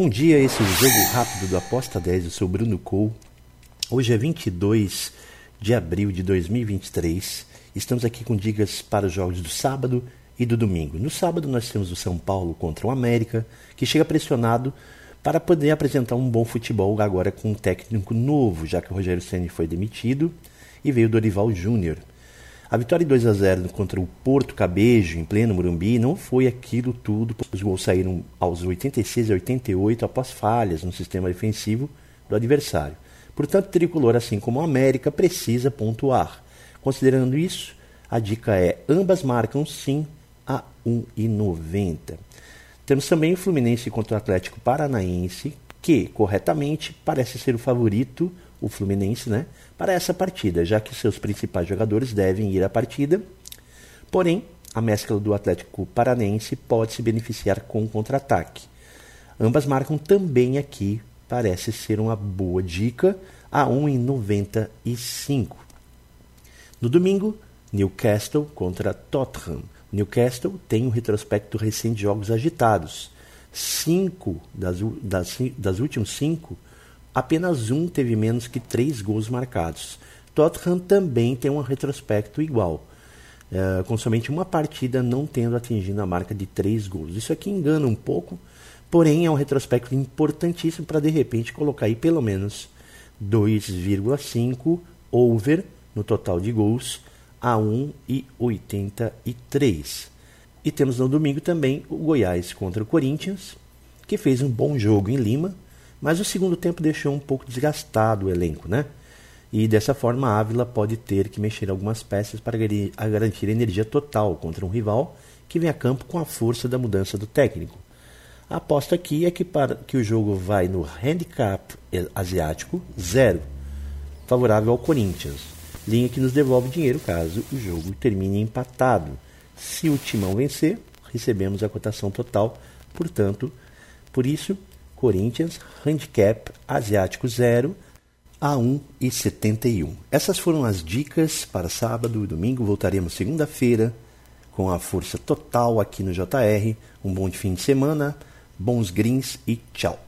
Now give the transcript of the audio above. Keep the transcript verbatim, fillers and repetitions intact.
Bom dia, esse é o Jogo Rápido do Aposta dez, eu sou o Bruno Cou. Hoje é vinte e dois de abril de dois mil e vinte e três, estamos aqui com dicas para os jogos do sábado e do domingo. No sábado nós temos o São Paulo contra o América, que chega pressionado para poder apresentar um bom futebol agora com um técnico novo, já que o Rogério Ceni foi demitido e veio o Dorival Júnior. A vitória dois a zero contra o Porto Cabeço, em pleno Morumbi, não foi aquilo tudo. Os gols saíram aos oitenta e seis e oitenta e oito após falhas no sistema defensivo do adversário. Portanto, o tricolor, assim como o América, precisa pontuar. Considerando isso, a dica é: ambas marcam sim a um e noventa. Temos também o Fluminense contra o Atlético Paranaense, que corretamente parece ser o favorito, o Fluminense, né, para essa partida, já que seus principais jogadores devem ir à partida. Porém, a mescla do Atlético Paranaense pode se beneficiar com o contra-ataque. Ambas marcam também aqui, parece ser uma boa dica, a um e noventa e cinco. No domingo, Newcastle contra Tottenham. Newcastle tem um retrospecto recente de jogos agitados. Cinco das, das, das últimas cinco, apenas um teve menos que três gols marcados. Tottenham também tem um retrospecto igual, uh, com somente uma partida não tendo atingido a marca de três gols. Isso aqui engana um pouco, porém é um retrospecto importantíssimo para de repente colocar aí pelo menos dois vírgula cinco over no total de gols a um e oitenta e três. E temos no domingo também o Goiás contra o Corinthians, que fez um bom jogo em Lima, mas o segundo tempo deixou um pouco desgastado o elenco, né? E dessa forma a Ávila pode ter que mexer algumas peças para garantir energia total contra um rival que vem a campo com a força da mudança do técnico. A aposta aqui é que, para, que o jogo vai no handicap asiático zero, favorável ao Corinthians, linha que nos devolve dinheiro caso o jogo termine empatado. Se o Timão vencer, recebemos a cotação total, portanto, por isso, Corinthians, handicap asiático zero a um e setenta e um. Essas foram as dicas para sábado e domingo. Voltaremos segunda-feira com a força total aqui no J R. Um bom fim de semana, bons greens e tchau.